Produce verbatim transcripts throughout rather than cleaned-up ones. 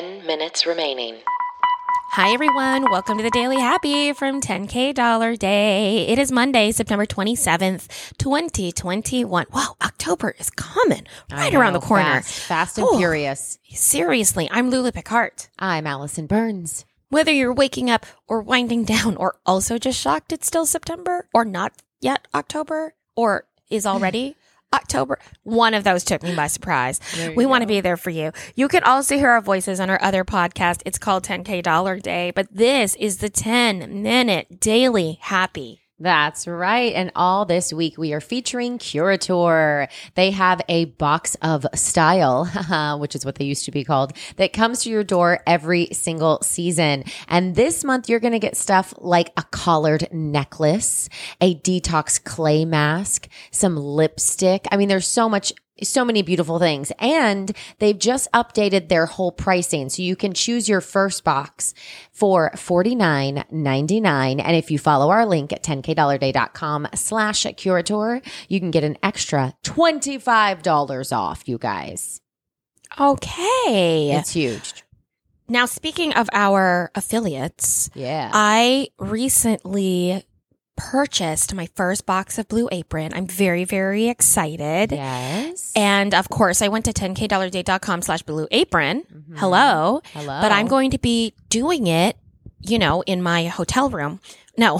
ten minutes remaining. Hi, everyone. Welcome to the Daily Happy from ten K Day. It is Monday, September twenty-seventh, twenty twenty-one. Wow, October is coming right know, around the corner. Fast, fast and oh, furious. Seriously, I'm Lula Picard. I'm Allison Burns. Whether you're waking up or winding down or also just shocked it's still September or not yet October or is already October. One of those took me by surprise. We go. want to be there for you. You can also hear our voices on our other podcast. It's called ten K Day, but this is the ten minute Daily Happy. That's right. And all this week we are featuring Curator. They have a box of style, which is what they used to be called, that comes to your door every single season. And this month you're going to get stuff like a collared necklace, a detox clay mask, some lipstick. I mean, there's so much So many beautiful things. And they've just updated their whole pricing. So you can choose your first box for forty-nine ninety-nine. And if you follow our link at ten K Day dot com slash Curator, you can get an extra twenty-five dollars off, you guys. Okay. It's huge. Now, speaking of our affiliates, yeah, I recently purchased my first box of Blue Apron. I'm very, very excited. Yes. And of course, I went to ten K Day dot com slash Blue Apron. Mm-hmm. Hello. Hello. But I'm going to be doing it, you know, in my hotel room. No.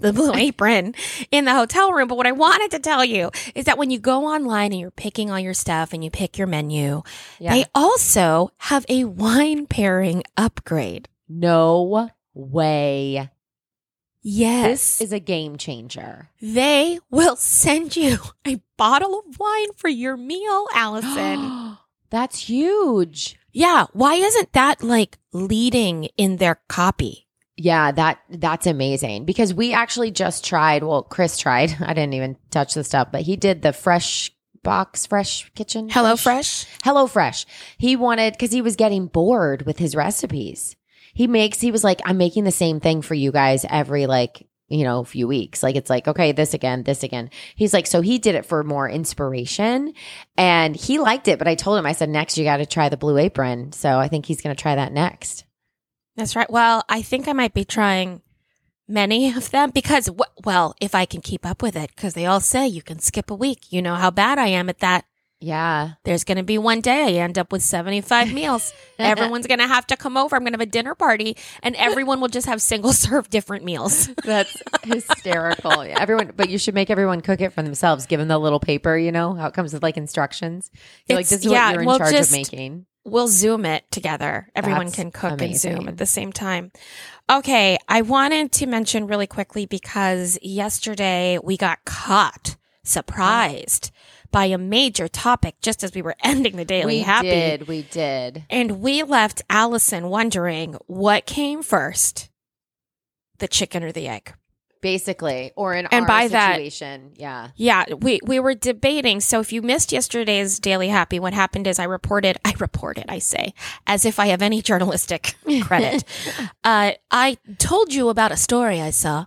The Blue Apron in the hotel room. But what I wanted to tell you is that when you go online and you're picking all your stuff and you pick your menu, yeah, they also have a wine pairing upgrade. No way. Yes. This is a game changer. They will send you a bottle of wine for your meal, Allison. That's huge. Yeah. Why isn't that like leading in their copy? Yeah, that that's amazing because we actually just tried. Well, Chris tried. I didn't even touch the stuff, but he did the fresh box, fresh kitchen. Hello Fresh. Hello Fresh. He wanted because he was getting bored with his recipes. He makes, he was like, I'm making the same thing for you guys every like, you know, few weeks. Like, it's like, okay, this again, this again. He's like, so he did it for more inspiration and he liked it. But I told him, I said, next, you got to try the Blue Apron. So I think he's going to try that next. That's right. Well, I think I might be trying many of them because, well, if I can keep up with it, because they all say you can skip a week. You know how bad I am at that. Yeah. There's going to be one day I end up with seventy-five meals. Everyone's going to have to come over. I'm going to have a dinner party and everyone will just have single serve different meals. That's hysterical. Yeah, everyone, but you should make everyone cook it for themselves. Give them the little paper, you know, how it comes with like instructions. You're like, this is yeah, what you're in we'll charge just, of making. We'll Zoom it together. Everyone That's can cook amazing. and Zoom at the same time. Okay. I wanted to mention really quickly because yesterday we got caught surprised. Oh. by a major topic just as we were ending the Daily we Happy. We did, we did. And we left Allison wondering what came first, the chicken or the egg. Basically, or in and our by situation. That, yeah. Yeah, we, we were debating. So if you missed yesterday's Daily Happy, what happened is I reported, I reported, I say, as if I have any journalistic credit. uh, I told you about a story I saw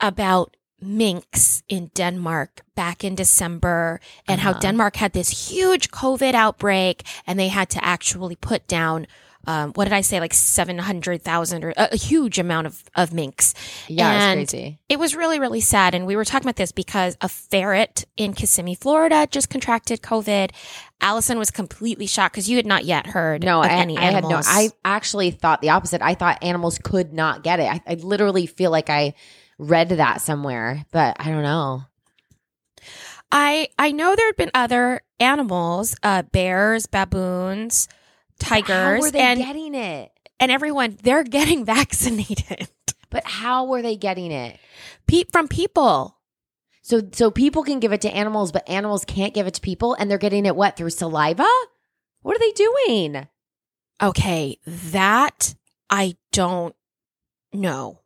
about minks in Denmark back in December and uh-huh. how Denmark had this huge COVID outbreak and they had to actually put down, um, what did I say, like seven hundred thousand or a, a huge amount of, of minks. Yeah, and it's crazy. It was really, really sad. And we were talking about this because a ferret in Kissimmee, Florida just contracted COVID. Allison was completely shocked because you had not yet heard no, of I, any I animals. Had no, I actually thought the opposite. I thought animals could not get it. I, I literally feel like I read that somewhere, but I don't know. I I know there had been other animals, uh, bears, baboons, tigers. How were they and, getting it? And everyone, they're getting vaccinated. But how were they getting it? Pe- from people. So so people can give it to animals, but animals can't give it to people, and they're getting it what, through saliva? What are they doing? Okay, that I don't know.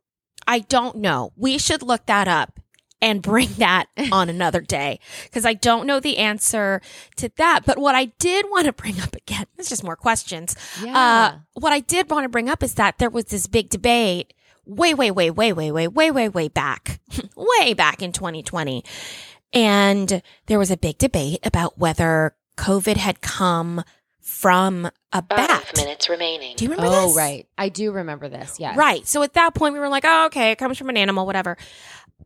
I don't know. We should look that up and bring that on another day because I don't know the answer to that. But what I did want to bring up again, it's just more questions. Yeah. Uh, what I did want to bring up is that there was this big debate way, way, way, way, way, way, way, way, way back, way back in twenty twenty. And there was a big debate about whether COVID had come from a bat. Five minutes remaining. Do you remember oh, this? Oh, right. I do remember this, yeah. Right. So at that point, we were like, oh, okay, it comes from an animal, whatever.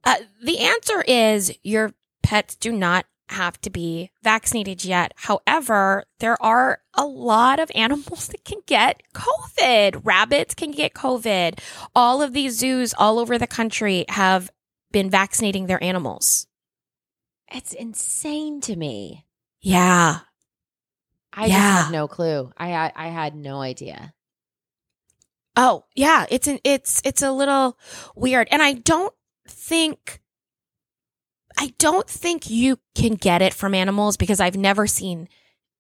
Uh, the answer is your pets do not have to be vaccinated yet. However, there are a lot of animals that can get COVID. Rabbits can get COVID. All of these zoos all over the country have been vaccinating their animals. It's insane to me. Yeah. I yeah. just had no clue. I I had no idea. Oh, yeah, it's an, it's it's a little weird. And I don't think I don't think you can get it from animals, because I've never seen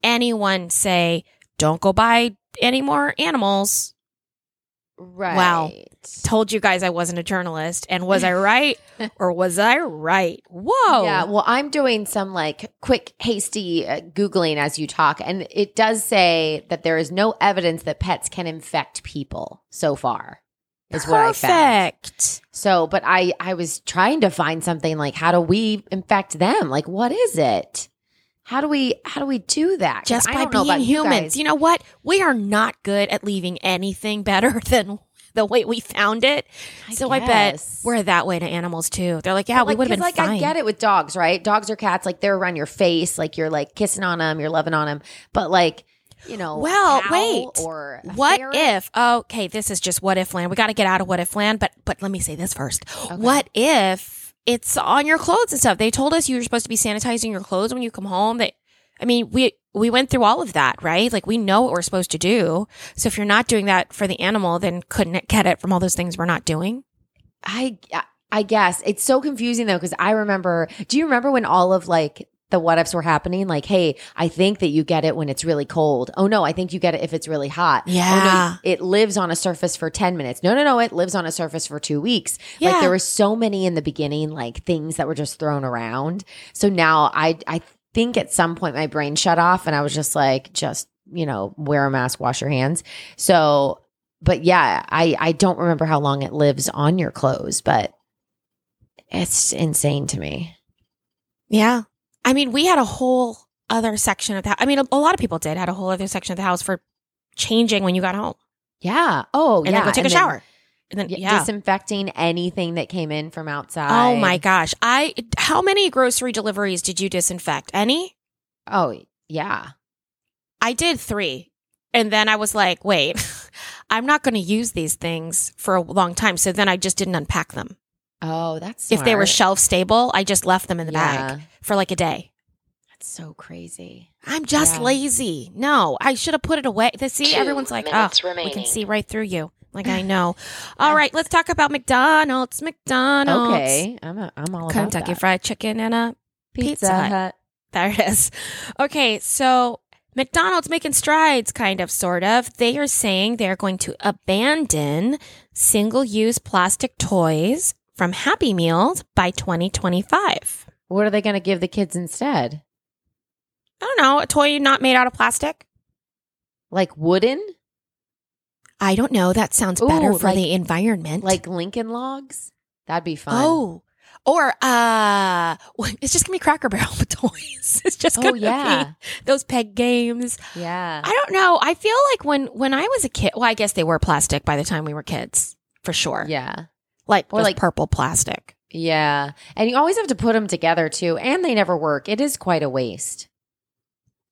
anyone say, don't go buy any more animals. Right. Wow. Told you guys I wasn't a journalist. And was I right? Or was I right? Whoa. Yeah. Well, I'm doing some like quick, hasty uh, Googling as you talk. And it does say that there is no evidence that pets can infect people so far. Is Perfect. What I found. So, but I, I was trying to find something like, how do we infect them? Like, what is it? How do we how do we do that? Just by being humans. You, you know what? We are not good at leaving anything better than the way we found it. I so guess. I bet we're that way to animals too. They're like, yeah, but we like, would have been like, fine. I get it with dogs, right? Dogs or cats, like they're around your face, like you're like kissing on them, you're loving on them. But like, you know, well, wait. Or what ferret? If? Okay, this is just what if land. We got to get out of what if land. But but let me say this first. Okay. What if? It's on your clothes and stuff. They told us you were supposed to be sanitizing your clothes when you come home. They, I mean, we we went through all of that, right? Like, we know what we're supposed to do. So if you're not doing that for the animal, then couldn't it get it from all those things we're not doing? I, I guess. It's so confusing, though, because I remember – do you remember when all of, like, the what-ifs were happening? Like, hey, I think that you get it when it's really cold. Oh, no, I think you get it if it's really hot. Yeah. Oh, no, it lives on a surface for ten minutes. No, no, no, it lives on a surface for two weeks. Yeah. Like, there were so many in the beginning, like, things that were just thrown around. So now I I think at some point my brain shut off and I was just like, just, you know, wear a mask, wash your hands. So, but yeah, I, I don't remember how long it lives on your clothes, but it's insane to me. Yeah. I mean, we had a whole other section of the house. I mean, a, a lot of people did had a whole other section of the house for changing when you got home. Yeah. Oh, and yeah. And then go take and a then, shower. And then, yeah. Disinfecting anything that came in from outside. Oh, my gosh. I. How many grocery deliveries did you disinfect? Any? Oh, yeah. I did three. And then I was like, wait, I'm not going to use these things for a long time. So then I just didn't unpack them. Oh, that's smart. If they were shelf stable, I just left them in the yeah. bag for like a day. That's so crazy. I'm just yeah. lazy. No, I should have put it away. See, Two everyone's like, oh, remaining. We can see right through you. Like, I know. All right, let's talk about McDonald's. McDonald's. Okay, I'm a, I'm all Kentucky about that. Kentucky Fried Chicken and a Pizza, Pizza Hut. Hut. There it is. Okay, so McDonald's making strides, kind of, sort of. They are saying they're going to abandon single-use plastic toys from Happy Meals by twenty twenty-five. What are they going to give the kids instead? I don't know. A toy not made out of plastic? Like wooden? I don't know. That sounds Ooh, better for like, the environment. Like Lincoln Logs? That'd be fun. Oh. Or uh, it's just going to be Cracker Barrel with toys. It's just going to oh, yeah. be those peg games. Yeah. I don't know. I feel like when, when I was a kid, well, I guess they were plastic by the time we were kids, for sure. Yeah. Like, or like purple plastic. Yeah. And you always have to put them together too. And they never work. It is quite a waste.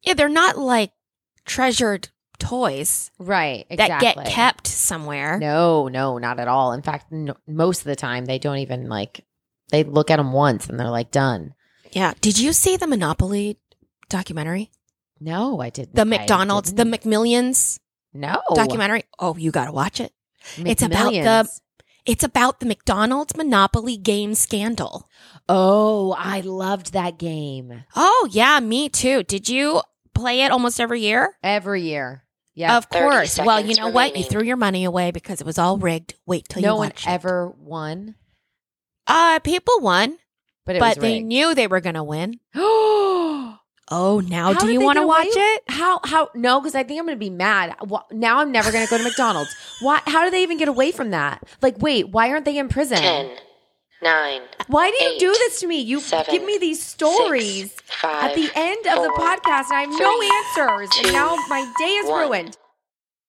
Yeah. They're not like treasured toys. Right. Exactly. That get kept somewhere. No, no, not at all. In fact, no, most of the time they don't even like, they look at them once and they're like done. Yeah. Did you see the Monopoly documentary? No, I didn't. The McDonald's, didn't. the McMillions. No. Documentary. Oh, you got to watch it. McMillions. It's about the. It's about the McDonald's Monopoly game scandal. Oh, I loved that game. Oh, yeah, me too. Did you play it almost every year? Every year. Yeah. Of course. Well, you know remaining. What? You threw your money away because it was all rigged. Wait till no you watch it. No one ever won? Uh, people won, but, it but was rigged. They knew they were going to win. Oh, now how do you want to watch it? How, how, no, because I think I'm going to be mad. Now I'm never going to go to McDonald's. Why, how do they even get away from that? Like, wait, why aren't they in prison? ten, nine, why do eight, you do this to me? You seven, give me these stories six, five, at the end of four, the podcast, and I have three, no answers. Two, and now my day is one. Ruined.